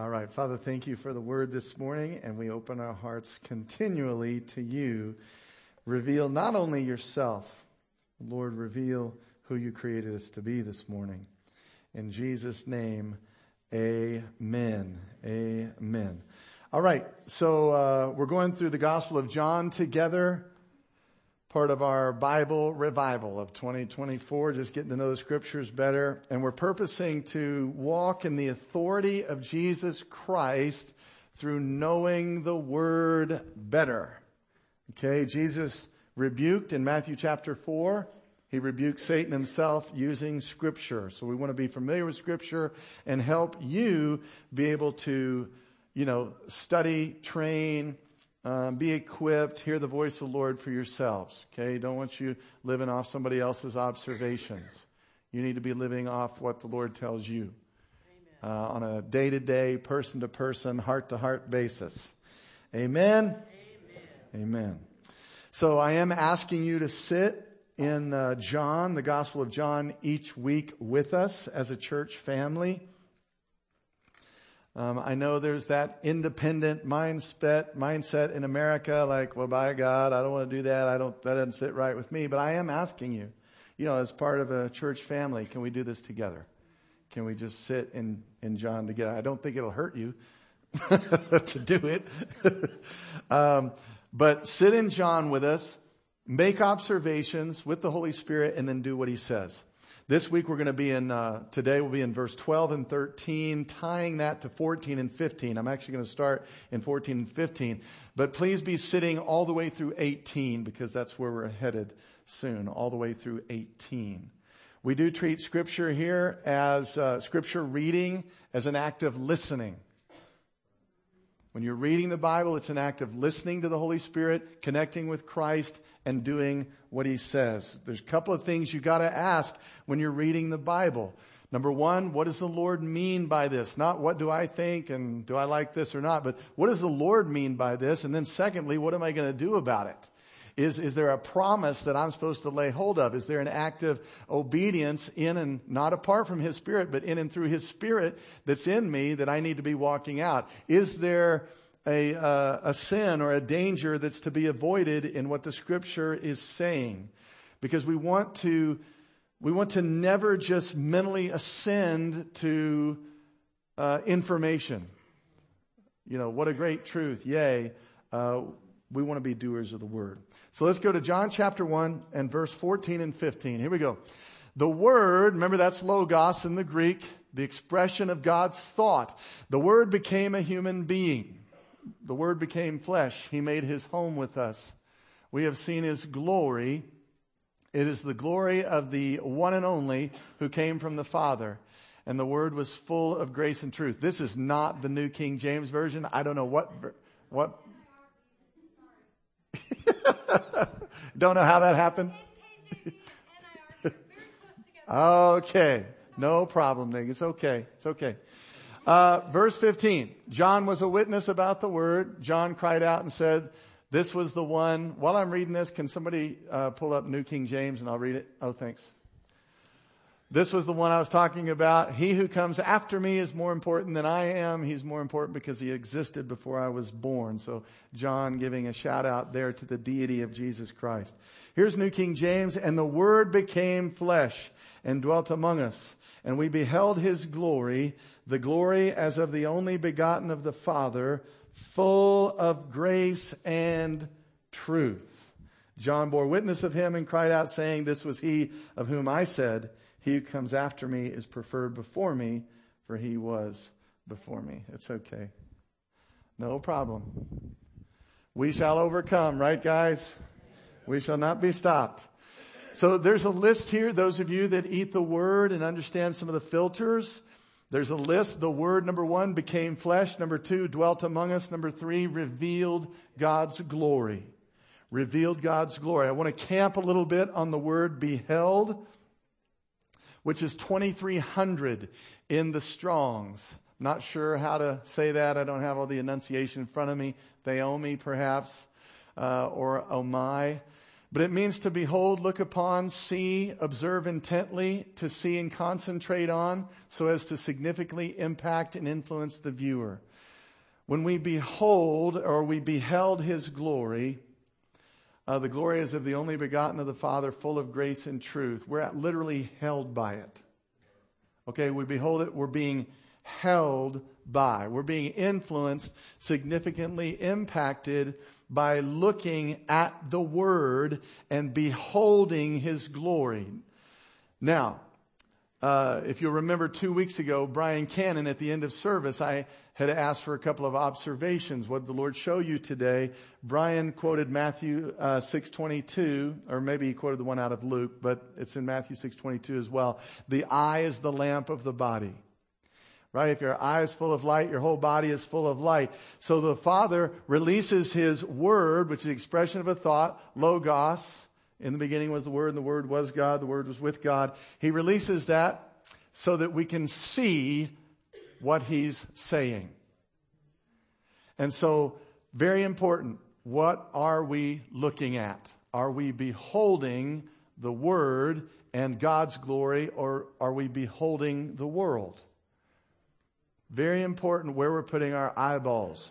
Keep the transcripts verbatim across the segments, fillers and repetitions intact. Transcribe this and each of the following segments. All right, Father, thank you for the word this morning, and we open our hearts continually to you. Reveal not only yourself, Lord, reveal who you created us to be this morning. In Jesus' name, amen. Amen. All right, so uh, we're going through the Gospel of John together, part of our Bible revival of twenty twenty-four, just getting to know the scriptures better. And we're purposing to walk in the authority of Jesus Christ through knowing the word better. Okay, Jesus rebuked in Matthew chapter four. He rebuked Satan himself using scripture. So we want to be familiar with scripture and help you be able to, you know, study, train, Um, be equipped, hear the voice of the Lord for yourselves, okay? Don't want you living off somebody else's observations. You need to be living off what the Lord tells you uh, on a day-to-day, person-to-person, heart-to-heart basis. Amen? Amen? Amen. So I am asking you to sit in uh, John, the Gospel of John, each week with us as a church family. Um, I know there's that independent mindset mindset in America, like, well, by God, I don't want to do that. I don't, that doesn't sit right with me. But I am asking you, you know, as part of a church family, can we do this together? Can we just sit in, in John together? I don't think it'll hurt you to do it. um, but sit in John with us, make observations with the Holy Spirit, and then do what he says. This week we're going to be in, uh, today we'll be in verse twelve and thirteen, tying that to fourteen and fifteen. I'm actually going to start in fourteen and fifteen, but please be sitting all the way through eighteen because that's where we're headed soon, all the way through eighteen. We do treat scripture here as, uh, scripture reading as an act of listening. When you're reading the Bible, it's an act of listening to the Holy Spirit, connecting with Christ, and doing what he says. There's a couple of things you got to ask when you're reading the Bible. Number one, what does the Lord mean by this? Not what do I think and do I like this or not, but what does the Lord mean by this? And then secondly, what am I going to do about it? Is, is there a promise that I'm supposed to lay hold of? Is there an act of obedience in and not apart from his Spirit, but in and through his Spirit that's in me that I need to be walking out? Is there A, uh, a sin or a danger that's to be avoided in what the scripture is saying? Because we want to, we want to never just mentally ascend to, uh, information. You know, what a great truth. Yay. Uh, we want to be doers of the word. So let's go to John chapter one and verse fourteen and fifteen. Here we go. The word, remember that's Logos in the Greek, the expression of God's thought. The word became a human being. The Word became flesh. He made His home with us. We have seen His glory. It is the glory of the one and only who came from the Father. And the Word was full of grace and truth. This is not the New King James Version. I don't know what... what. Don't know how that happened? Okay. No problem, Nick. It's okay. It's okay. Uh, verse fifteen, John was a witness about the word. John cried out and said, this was the one. While I'm reading this, can somebody uh, pull up New King James and I'll read it? Oh, thanks. This was the one I was talking about. He who comes after me is more important than I am. He's more important because he existed before I was born. So John giving a shout out there to the deity of Jesus Christ. Here's New King James. And the word became flesh and dwelt among us. And we beheld his glory, the glory as of the only begotten of the Father, full of grace and truth. John bore witness of him and cried out, saying, this was he of whom I said, he who comes after me is preferred before me, for he was before me. It's okay. No problem. We shall overcome, right, guys? We shall not be stopped. So there's a list here, those of you that eat the word and understand some of the filters. There's a list. The word, number one, became flesh. Number two, dwelt among us. Number three, revealed God's glory. Revealed God's glory. I want to camp a little bit on the word beheld, which is twenty-three hundred in the Strong's. I'm not sure how to say that. I don't have all the enunciation in front of me. Theomi, perhaps, uh, or omai. But it means to behold, look upon, see, observe intently, to see and concentrate on, so as to significantly impact and influence the viewer. When we behold, or we beheld His glory, uh, the glory is of the only begotten of the Father, full of grace and truth. We're at literally held by it. Okay, we behold it, we're being held by. We're being influenced, significantly impacted by looking at the Word and beholding His glory. Now, uh, if you'll remember two weeks ago, Brian Cannon, at the end of service, I had asked for a couple of observations. What did the Lord show you today? Brian quoted Matthew uh, six twenty-two, or maybe he quoted the one out of Luke, but it's in Matthew six twenty-two as well. The eye is the lamp of the body. Right? If your eye is full of light, your whole body is full of light. So the Father releases His Word, which is the expression of a thought, Logos. In the beginning was the Word, and the Word was God. The Word was with God. He releases that so that we can see what He's saying. And so, very important, what are we looking at? Are we beholding the Word and God's glory, or are we beholding the world? Very important where we're putting our eyeballs.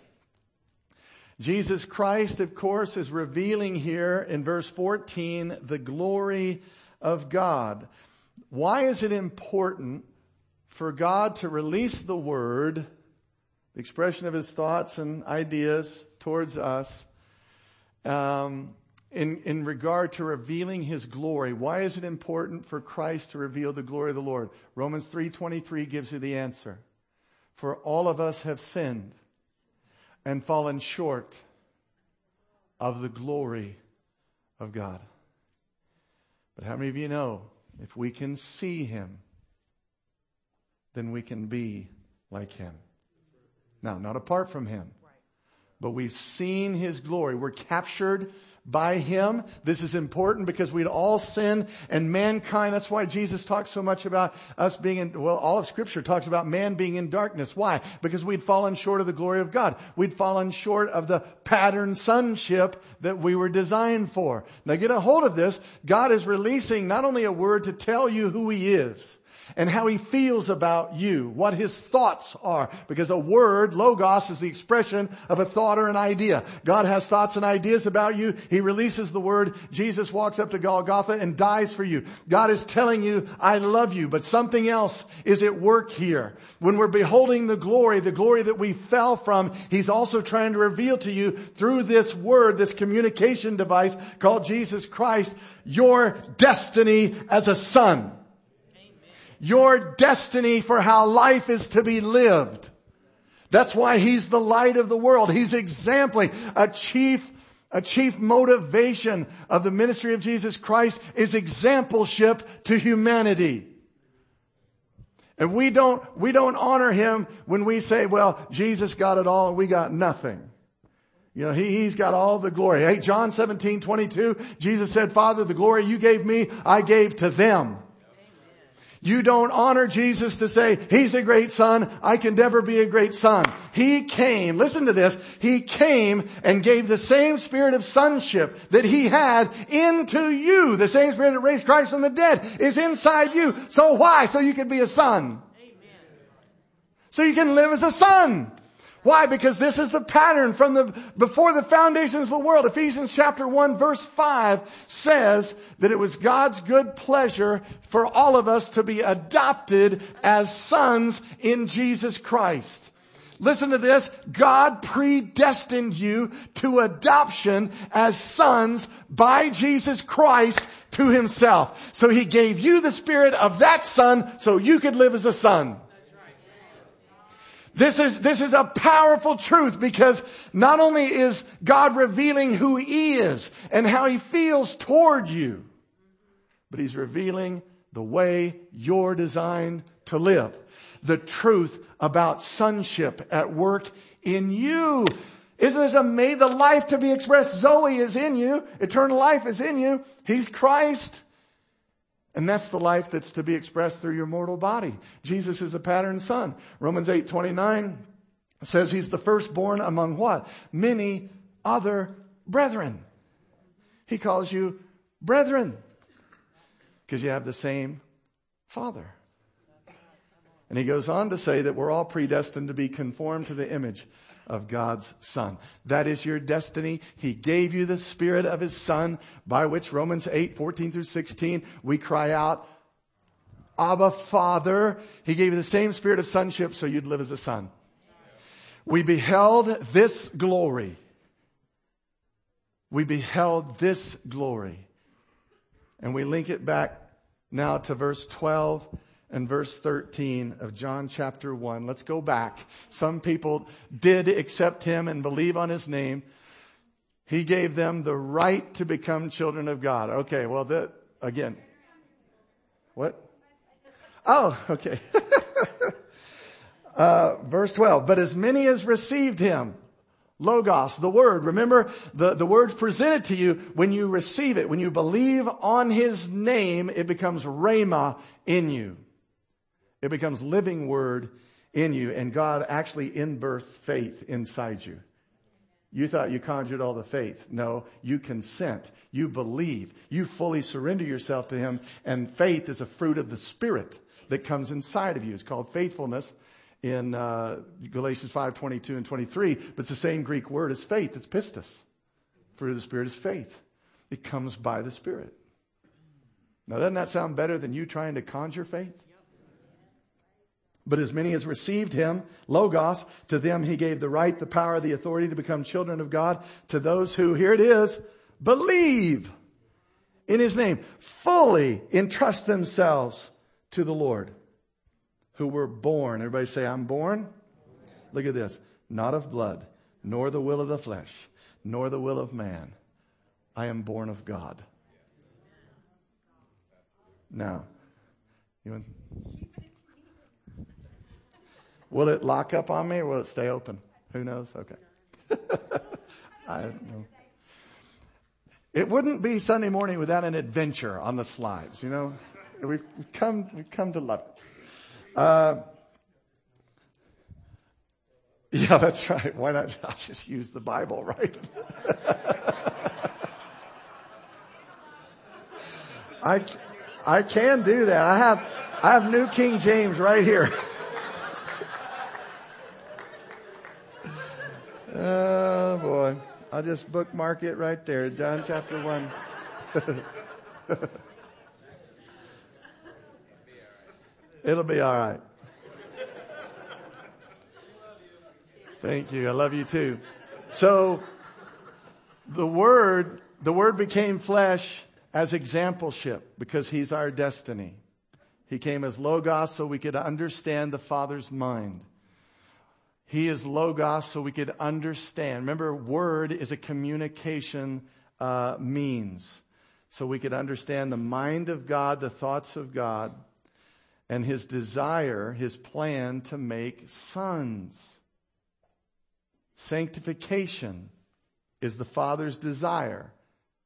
Jesus Christ, of course, is revealing here in verse fourteen the glory of God. Why is it important for God to release the Word, the expression of His thoughts and ideas towards us, um, in, in regard to revealing His glory? Why is it important for Christ to reveal the glory of the Lord? Romans three twenty-three gives you the answer. For all of us have sinned and fallen short of the glory of God. But how many of you know, if we can see Him, then we can be like Him? Now, not apart from Him, but we've seen His glory. We're captured by Him. This is important because we'd all sin, and mankind, that's why Jesus talks so much about us being in, well, all of Scripture talks about man being in darkness. Why? Because we'd fallen short of the glory of God. We'd fallen short of the pattern sonship that we were designed for. Now get a hold of this. God is releasing not only a Word to tell you who He is, and how He feels about you, what His thoughts are. Because a word, Logos, is the expression of a thought or an idea. God has thoughts and ideas about you. He releases the Word. Jesus walks up to Golgotha and dies for you. God is telling you, I love you. But something else is at work here. When we're beholding the glory, the glory that we fell from, He's also trying to reveal to you through this Word, this communication device called Jesus Christ, your destiny as a son. Your destiny for how life is to be lived. That's why He's the light of the world. He's exemplary. A chief, a chief motivation of the ministry of Jesus Christ is exampleship to humanity. And we don't, we don't honor Him when we say, well, Jesus got it all and we got nothing. You know, he, he's got all the glory. Hey, John seventeen twenty-two, Jesus said, Father, the glory you gave me, I gave to them. You don't honor Jesus to say, He's a great son. I can never be a great son. He came, listen to this, He came and gave the same spirit of sonship that He had into you. The same spirit that raised Christ from the dead is inside you. So why? So you can be a son. Amen. So you can live as a son. Why? Because this is the pattern from the before the foundations of the world. Ephesians chapter one verse five says that it was God's good pleasure for all of us to be adopted as sons in Jesus Christ. Listen to this. God predestined you to adoption as sons by Jesus Christ to Himself. So He gave you the spirit of that son so you could live as a son. This is, this is a powerful truth, because not only is God revealing who He is and how He feels toward you, but He's revealing the way you're designed to live. The truth about sonship at work in you. Isn't this amazing? The life to be expressed, Zoe, is in you. Eternal life is in you. He's Christ. And that's the life that's to be expressed through your mortal body. Jesus is a pattern son. Romans eight twenty-nine says He's the firstborn among what? Many other brethren. He calls you brethren, because you have the same Father. And he goes on to say that we're all predestined to be conformed to the image of God's Son. That is your destiny. He gave you the Spirit of His Son, by which Romans eight, fourteen through sixteen, we cry out, Abba, Father. He gave you the same spirit of sonship so you'd live as a son. We beheld this glory. We beheld this glory. And we link it back now to verse twelve and verse thirteen of John chapter one. Let's go back. Some people did accept Him and believe on His name. He gave them the right to become children of God. Okay, well, that again. What? Oh, okay. uh, verse twelve. But as many as received Him, Logos, the Word. Remember, the, the Word's presented to you when you receive it. When you believe on His name, it becomes Rhema in you. It becomes living Word in you. And God actually in-births faith inside you. You thought you conjured all the faith. No, you consent. You believe. You fully surrender yourself to Him. And faith is a fruit of the Spirit that comes inside of you. It's called faithfulness in uh, Galatians five, twenty-two and twenty-three. But it's the same Greek word as faith. It's pistis. Fruit of the Spirit is faith. It comes by the Spirit. Now, doesn't that sound better than you trying to conjure faith? But as many as received Him, Logos, to them He gave the right, the power, the authority to become children of God, to those who, here it is, believe in His name, fully entrust themselves to the Lord, who were born. Everybody say, I'm born. Look at this. Not of blood, nor the will of the flesh, nor the will of man. I am born of God. Now, you want... Will it lock up on me or will it stay open? Who knows? Okay. I don't know. It wouldn't be Sunday morning without an adventure on the slides, you know. We've come, we've come to love it. Uh, yeah, that's right. Why not? I'll just use the Bible, right? I, I can do that. I have, I have New King James right here. Oh, boy. I'll just bookmark it right there. John chapter one. It'll be all right. Thank you. I love you too. So the Word, the Word became flesh as exampleship because He's our destiny. He came as Logos so we could understand the Father's mind. He is Logos so we could understand. Remember, word is a communication uh, means. So we could understand the mind of God, the thoughts of God, and His desire, His plan to make sons. Sanctification is the Father's desire,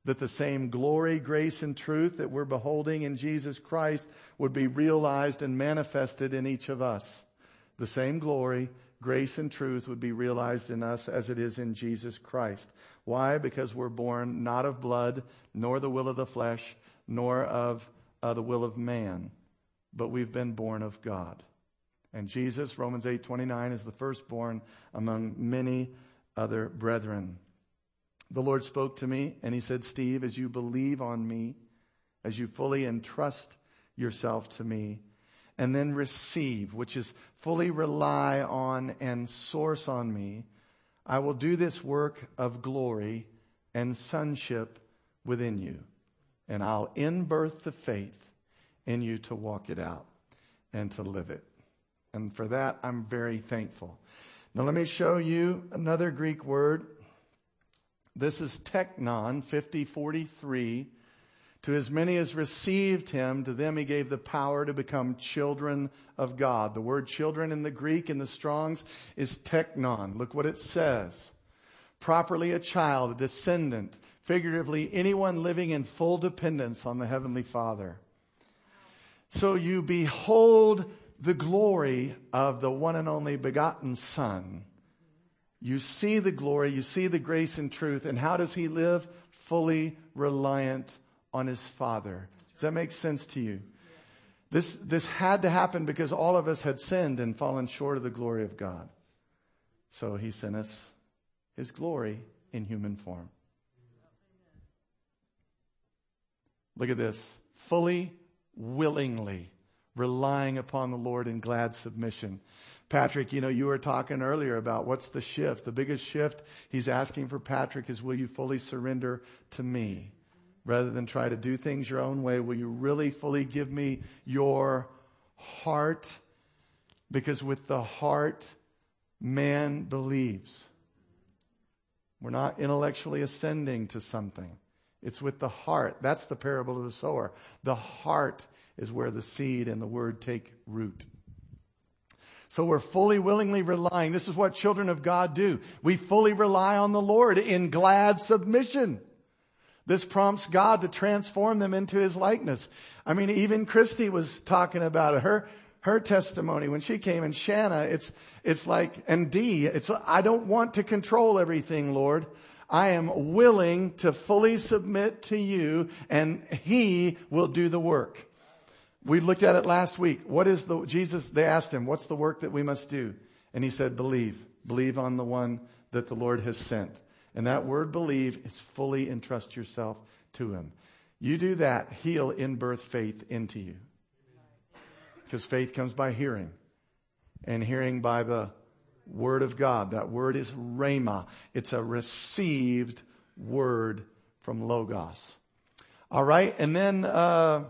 that the same glory, grace, and truth that we're beholding in Jesus Christ would be realized and manifested in each of us. The same glory, grace, and truth would be realized in us as it is in Jesus Christ. Why? Because we're born not of blood, nor the will of the flesh, nor of uh, the will of man, but we've been born of God. And Jesus, Romans eight twenty-nine, is the firstborn among many other brethren. The Lord spoke to me and He said, Steve, as you believe on me, as you fully entrust yourself to me, and then receive, which is fully rely on and source on me, I will do this work of glory and sonship within you. And I'll in-birth the faith in you to walk it out and to live it. And for that, I'm very thankful. Now let me show you another Greek word. This is teknon, fifty forty-three. To as many as received Him, to them He gave the power to become children of God. The word children in the Greek, in the Strong's, is teknon. Look what it says. Properly a child, a descendant, figuratively anyone living in full dependence on the Heavenly Father. So you behold the glory of the one and only begotten Son. You see the glory, you see the grace and truth. And how does He live? Fully reliant on his Father. Does that make sense to you? This, this had to happen because all of us had sinned and fallen short of the glory of God. So he sent us his glory in human form. Look at this. Fully, willingly, relying upon the Lord in glad submission. Patrick, you know, you were talking earlier about what's the shift. The biggest shift he's asking for Patrick is, will you fully surrender to me? Rather than try to do things your own way, will you really fully give me your heart? Because with the heart, man believes. We're not intellectually ascending to something. It's with the heart. That's the parable of the sower. The heart is where the seed and the word take root. So we're fully, willingly relying. This is what children of God do. We fully rely on the Lord in glad submission. This prompts God to transform them into his likeness. I mean, even Christy was talking about it. Her, her testimony when she came, and Shanna, it's, it's like, and D, it's, I don't want to control everything, Lord. I am willing to fully submit to you, and he will do the work. We looked at it last week. What is the, Jesus, they asked him, what's the work that we must do? And he said, believe, believe on the one that the Lord has sent. And that word believe is fully entrust yourself to him. You do that, he'll in-birth faith into you. Because faith comes by hearing. And hearing by the word of God. That word is Rhema. It's a received word from Logos. All right. And then uh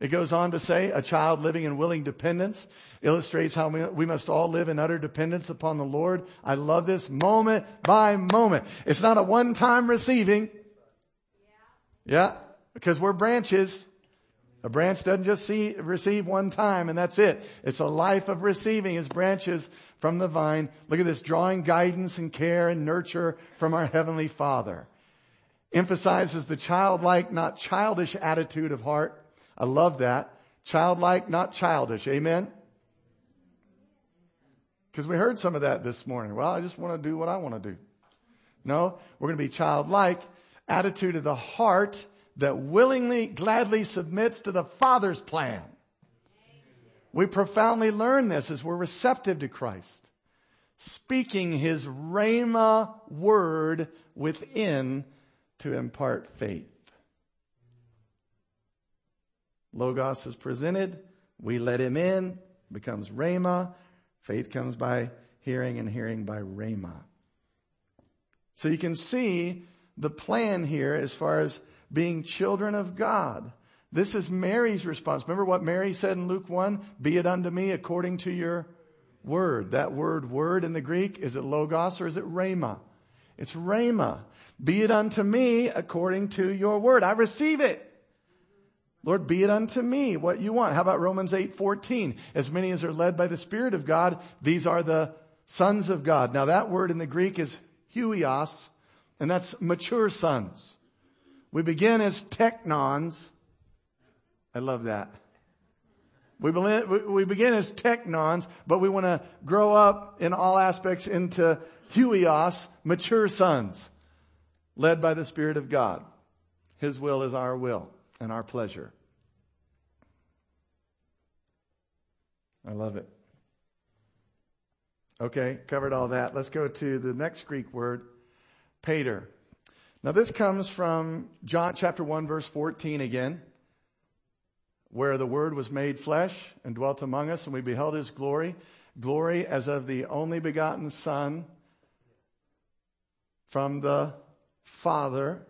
it goes on to say, a child living in willing dependence illustrates how we, we must all live in utter dependence upon the Lord. I love this, moment by moment. It's not a one-time receiving. Yeah. Yeah, because we're branches. A branch doesn't just see, receive one time and that's it. It's a life of receiving as branches from the vine. Look at this, drawing guidance and care and nurture from our Heavenly Father. Emphasizes the childlike, not childish attitude of heart. I love that. Childlike, not childish. Amen? Because we heard some of that this morning. Well, I just want to do what I want to do. No, we're going to be childlike. Attitude of the heart that willingly, gladly submits to the Father's plan. We profoundly learn this as we're receptive to Christ. Speaking his Rhema word within to impart faith. Logos is presented. We let him in. Becomes Rhema. Faith comes by hearing and hearing by Rhema. So you can see the plan here as far as being children of God. This is Mary's response. Remember what Mary said in Luke one? Be it unto me according to your word. That word, word in the Greek, is it Logos or is it Rhema? It's Rhema. Be it unto me according to your word. I receive it. Lord, be it unto me what you want. How about Romans eight fourteen? As many as are led by the Spirit of God, these are the sons of God. Now that word in the Greek is huios, and that's mature sons. We begin as teknons. I love that. We we begin as teknons, but we want to grow up in all aspects into huios, mature sons, led by the Spirit of God. His will is our will. And our pleasure. I love it. Okay, covered all that. Let's go to the next Greek word, pater. Now this comes from John chapter one verse fourteen again, where the Word was made flesh and dwelt among us, and we beheld his glory, glory as of the only begotten Son from the Father.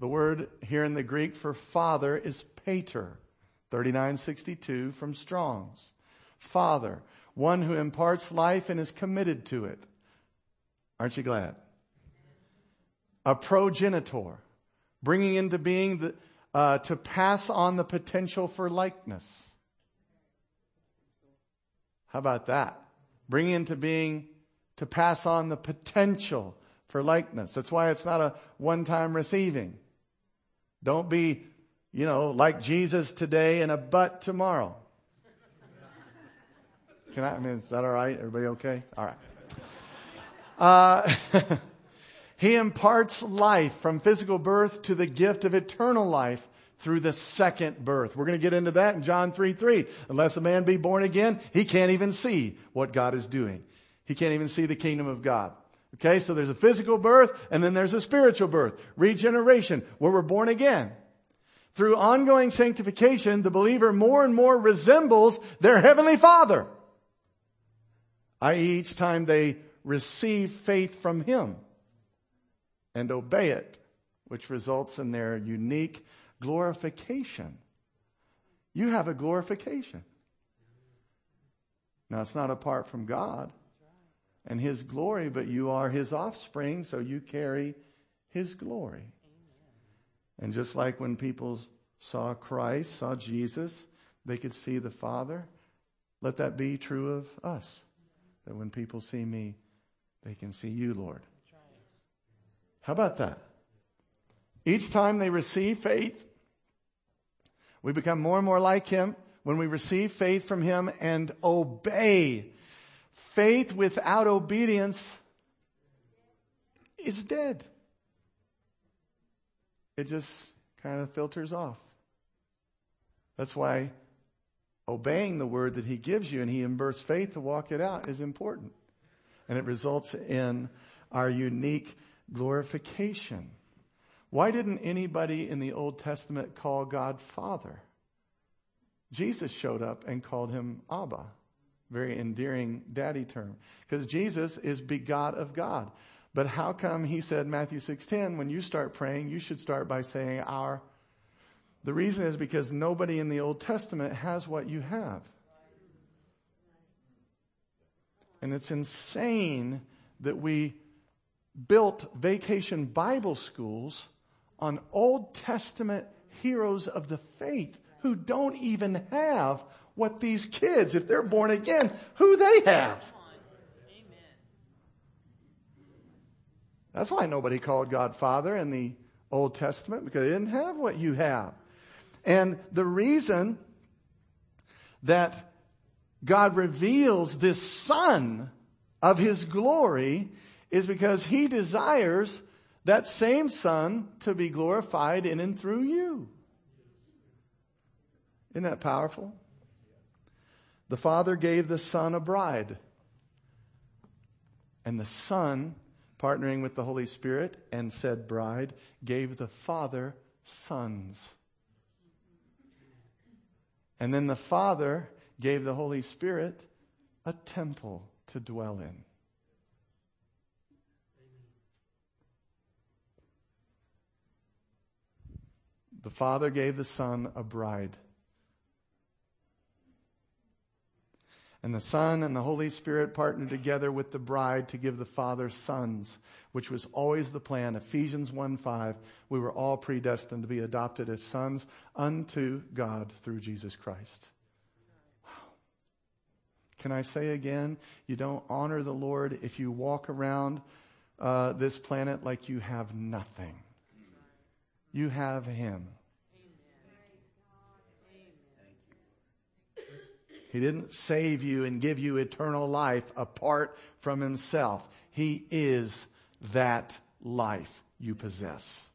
The word here in the Greek for father is pater, thirty-nine sixty-two from Strong's. Father, one who imparts life and is committed to it. Aren't you glad? A progenitor, bringing into being the, uh, to pass on the potential for likeness. How about that? Bringing into being to pass on the potential for likeness. That's why it's not a one-time receiving. Don't be, you know, like Jesus today and a butt tomorrow. Can I, I mean, is that all right? Everybody okay? All right. Uh, He imparts life from physical birth to the gift of eternal life through the second birth. We're going to get into that in John three three. Unless a man be born again, he can't even see what God is doing. He can't even see the kingdom of God. Okay, so there's a physical birth and then there's a spiritual birth. Regeneration, where we're born again. Through ongoing sanctification, the believer more and more resembles their heavenly Father. that is each time they receive faith from Him and obey it, which results in their unique glorification. You have a glorification. Now, it's not apart from God and His glory, but you are His offspring, so you carry His glory. Amen. And just like when people saw Christ, saw Jesus, they could see the Father. Let that be true of us, that when people see me, they can see you, Lord. How about that? Each time they receive faith, we become more and more like Him when we receive faith from Him and obey. Faith without obedience is dead. It just kind of filters off. That's why obeying the word that He gives you and He imparts faith to walk it out is important. And it results in our unique glorification. Why didn't anybody in the Old Testament call God Father? Jesus showed up and called Him Abba. Very endearing daddy term. Because Jesus is begot of God. But how come He said, Matthew six ten, when you start praying, you should start by saying our. The reason is because nobody in the Old Testament has what you have. And it's insane that we built vacation Bible schools on Old Testament heroes of the faith who don't even have what these kids, if they're born again, who they have. That's why nobody called God Father in the Old Testament, because they didn't have what you have. And the reason that God reveals this Son of His glory is because He desires that same Son to be glorified in and through you. Isn't that powerful? The Father gave the Son a bride. And the Son, partnering with the Holy Spirit and said bride, gave the Father sons. And then the Father gave the Holy Spirit a temple to dwell in. The Father gave the Son a bride. And the Son and the Holy Spirit partnered together with the bride to give the Father sons, which was always the plan. Ephesians one five, we were all predestined to be adopted as sons unto God through Jesus Christ. Wow. Can I say again, you don't honor the Lord if you walk around uh, this planet like you have nothing. You have Him. He didn't save you and give you eternal life apart from Himself. He is that life you possess.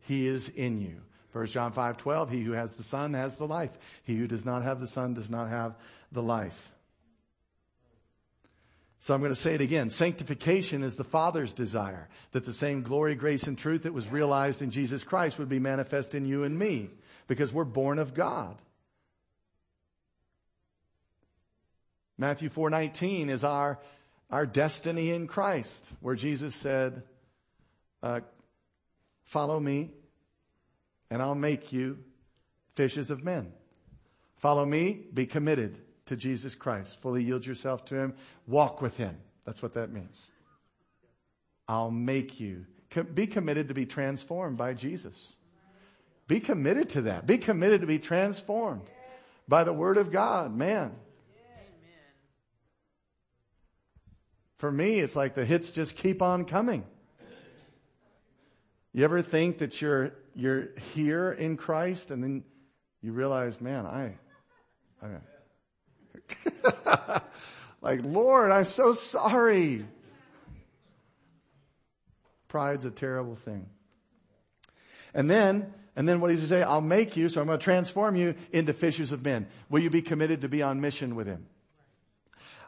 He is in you. First John five twelve, he who has the Son has the life. He who does not have the Son does not have the life. So I'm going to say it again. Sanctification is the Father's desire, that the same glory, grace, and truth that was realized in Jesus Christ would be manifest in you and me, because we're born of God. Matthew four nineteen is our our destiny in Christ, where Jesus said, uh, follow me and I'll make you fishers of men. Follow me, be committed to Jesus Christ. Fully yield yourself to Him. Walk with Him. That's what that means. I'll make you. Be committed to be transformed by Jesus. Be committed to that. Be committed to be transformed by the Word of God. Man. For me, it's like the hits just keep on coming. You ever think that you're you're here in Christ and then you realize, man, I, I like, Lord, I'm so sorry. Pride's a terrible thing. And then, and then what does he say? I'll make you, so I'm going to transform you into fishers of men. Will you be committed to be on mission with him?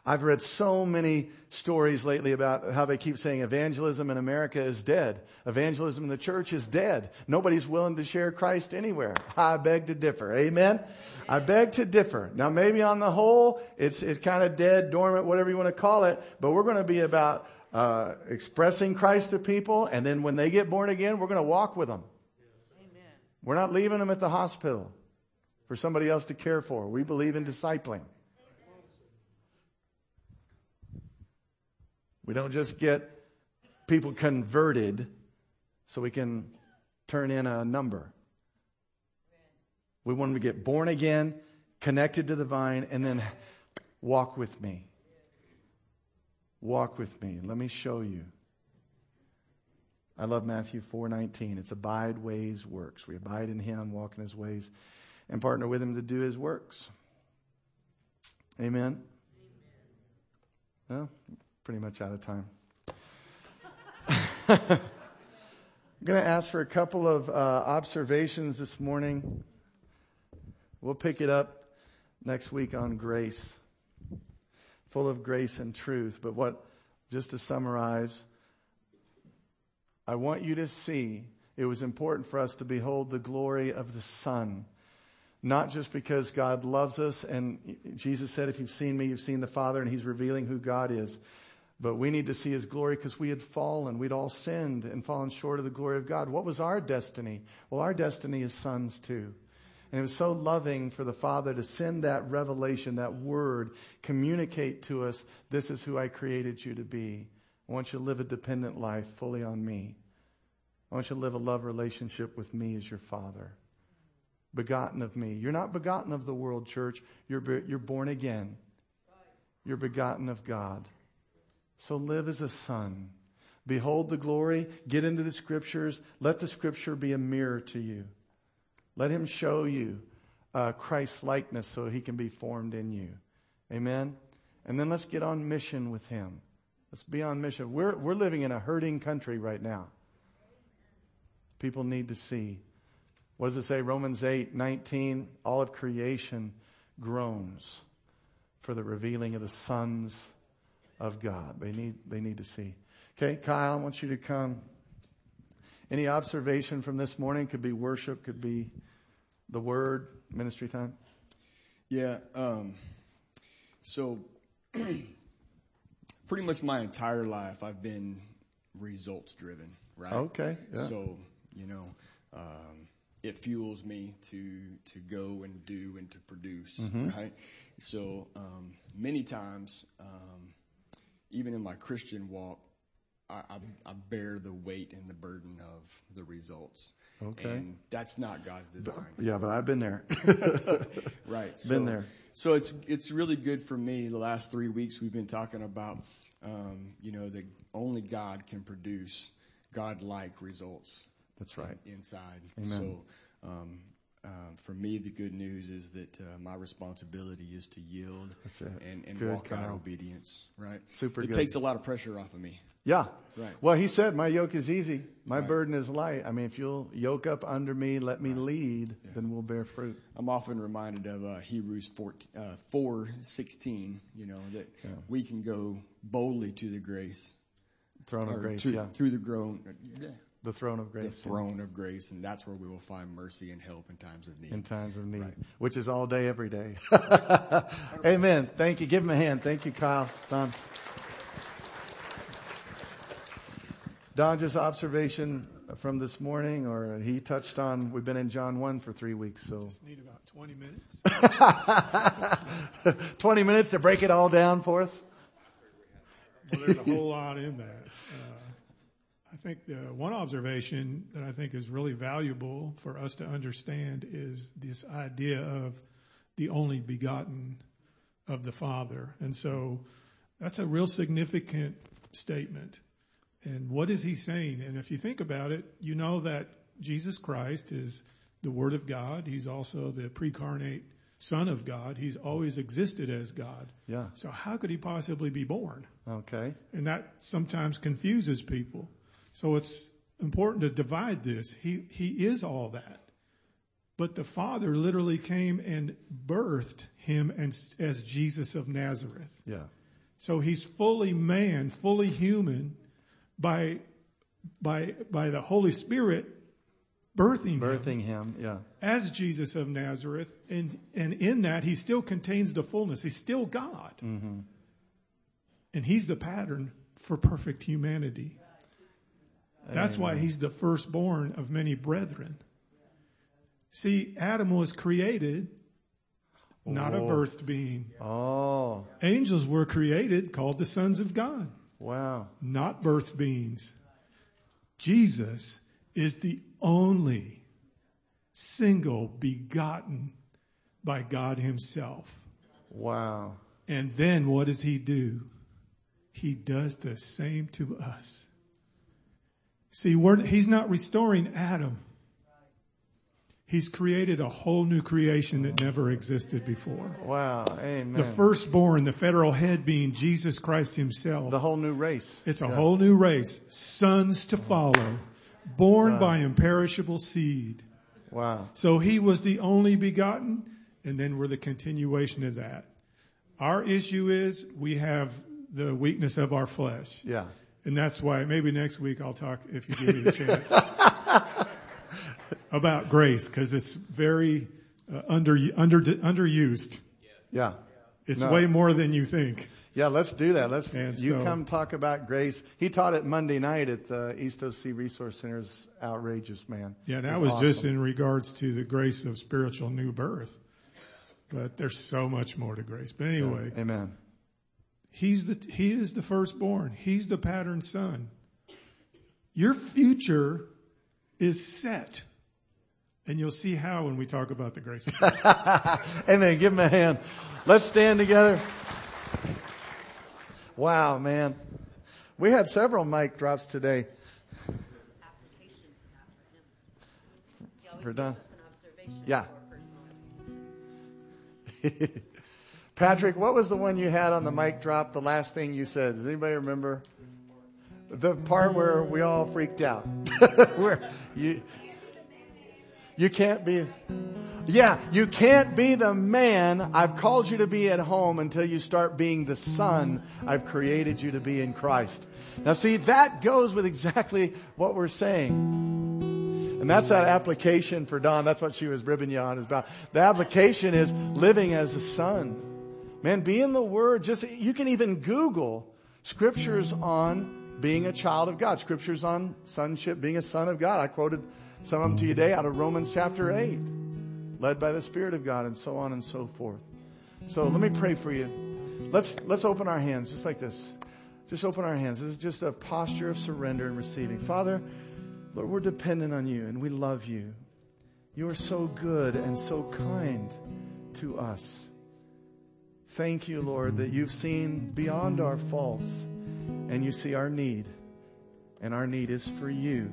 I've read so many stories lately about how they keep saying evangelism in America is dead. Evangelism in the church is dead. Nobody's willing to share Christ anywhere. I beg to differ. Amen? I beg to differ. Now, maybe on the whole, it's it's kind of dead, dormant, whatever you want to call it. But we're going to be about uh expressing Christ to people. And then when they get born again, we're going to walk with them. Amen. We're not leaving them at the hospital for somebody else to care for. We believe in discipling. We don't just get people converted so we can turn in a number. We want them to get born again, connected to the vine, and then walk with me. Walk with me. Let me show you. I love Matthew four nineteen. It's abide ways works. We abide in him, walk in his ways, and partner with him to do his works. Amen. Well, pretty much out of time. I'm going to ask for a couple of uh, observations this morning. We'll pick it up next week on grace, full of grace and truth. But what, just to summarize, I want you to see it was important for us to behold the glory of the Son. Not just because God loves us and Jesus said, if you've seen me, you've seen the Father, and he's revealing who God is. But we need to see his glory because we had fallen. We'd all sinned and fallen short of the glory of God. What was our destiny? Well, our destiny is sons too. And it was so loving for the Father to send that revelation, that word, communicate to us, this is who I created you to be. I want you to live a dependent life fully on me. I want you to live a love relationship with me as your Father. Begotten of me. You're not begotten of the world, church. You're, be, you're born again. You're begotten of God. So live as a son. Behold the glory. Get into the scriptures. Let the scripture be a mirror to you. Let him show you uh, Christ's likeness so he can be formed in you. Amen? And then let's get on mission with him. Let's be on mission. We're, we're living in a hurting country right now. People need to see. What does it say? Romans eight nineteen, all of creation groans for the revealing of the sons of God. They need, they need to see. Okay, Kyle, I want you to come. Any observation from this morning? Could be worship, could be the word, ministry time. Yeah. Um, so pretty much my entire life I've been results driven, right? Okay. Yeah. So, you know, um, it fuels me to to go and do and to produce, mm-hmm. right? So um, many times, um, even in my Christian walk, I, I, I bear the weight and the burden of the results. Okay, and that's not God's design. Yeah, but I've been there. Right, so, been there. So it's it's really good for me. The last three weeks we've been talking about, um, you know, that only God can produce God-like results. That's right. Inside. Amen. So, um, uh, for me, the good news is that uh, my responsibility is to yield and, and walk out obedience. Right. Super. It good. Takes a lot of pressure off of me. Yeah. Right. Well, he said, "My yoke is easy, my right. burden is light." I mean, if you'll yoke up under me, let me right. lead, yeah. then we'll bear fruit. I'm often reminded of uh, Hebrews four sixteen. You know that yeah. we can go boldly to the grace throne of grace. To, yeah. Through the groan. Yeah. The throne of grace. The throne of grace. And that's where we will find mercy and help in times of need. In times of need. Right. Which is all day, every day. Amen. Thank you. Give him a hand. Thank you, Kyle. Don. Don, just observation from this morning, or he touched on, we've been in John one for three weeks. So just need about twenty minutes. twenty minutes to break it all down for us. Well, there's a whole lot in that. Uh, I think the one observation that I think is really valuable for us to understand is this idea of the only begotten of the Father. And so that's a real significant statement. And what is he saying? And if you think about it, you know that Jesus Christ is the Word of God. He's also the pre-carnate Son of God. He's always existed as God. Yeah. So how could he possibly be born? Okay. And that sometimes confuses people. So it's important to divide this. He, he is all that. But the Father literally came and birthed him as, as Jesus of Nazareth. Yeah. So he's fully man, fully human by by by the Holy Spirit birthing, birthing him, him yeah. as Jesus of Nazareth. And, and in that, he still contains the fullness. He's still God. Mm-hmm. And he's the pattern for perfect humanity. That's Amen. Why he's the firstborn of many brethren. See, Adam was created, not oh. a birthed being. Oh. Angels were created, called the sons of God. Wow. Not birthed beings. Jesus is the only single begotten by God himself. Wow. And then what does he do? He does the same to us. See, we're, he's not restoring Adam. He's created a whole new creation that never existed before. Wow, amen. The firstborn, the federal head being Jesus Christ himself. The whole new race. It's a yeah. whole new race. Sons to follow, born wow. by imperishable seed. Wow. So he was the only begotten, and then we're the continuation of that. Our issue is we have the weakness of our flesh. Yeah. And that's why maybe next week I'll talk, if you give me the chance. About grace, because it's very uh, under under underused. Yeah, it's no. way more than you think. Yeah, let's do that. Let's and you so, come talk about grace. He taught it Monday night at the East O C Resource Center's Outrageous Man. Yeah, that it was, was awesome. Just in regards to the grace of spiritual new birth. But there's so much more to grace. But anyway, yeah. Amen. He's the he is the firstborn. He's the pattern son. Your future is set. And you'll see how when we talk about the grace of God. Amen. Give him a hand. Let's stand together. Wow, man. We had several mic drops today. For Don. Yeah. Patrick, what was the one you had on the mic drop, the last thing you said? Does anybody remember? The part where we all freaked out. Where you... You can't be, yeah, you can't be the man I've called you to be at home until you start being the son I've created you to be in Christ. Now see, that goes with exactly what we're saying. And that's that application for Don. That's what she was ribbing you on is about. The application is living as a son. Man, be in the Word. Just, you can even Google scriptures on being a child of God. Scriptures on sonship, being a son of God. I quoted some of them to you today out of Romans chapter eight, led by the Spirit of God, and so on and so forth. So let me pray for you. Let's let's open our hands just like this. Just open our hands. This is just a posture of surrender and receiving. Father, Lord, we're dependent on you, and we love you. You are so good and so kind to us. Thank you, Lord, that you've seen beyond our faults, and you see our need, and our need is for you.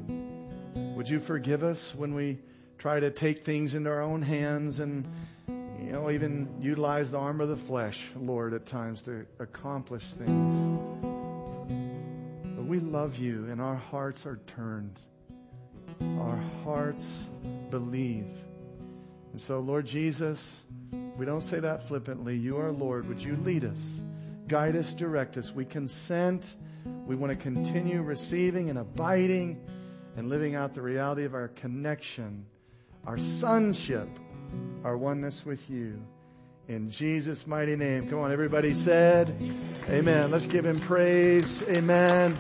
Would you forgive us when we try to take things into our own hands and, you know, even utilize the arm of the flesh, Lord, at times to accomplish things? But we love you, and our hearts are turned. Our hearts believe. And so, Lord Jesus, we don't say that flippantly. You are Lord. Would you lead us, guide us, direct us? We consent. We want to continue receiving and abiding and living out the reality of our connection, our sonship, our oneness with you. In Jesus' mighty name. Come on, everybody said, amen. Let's give him praise. Amen.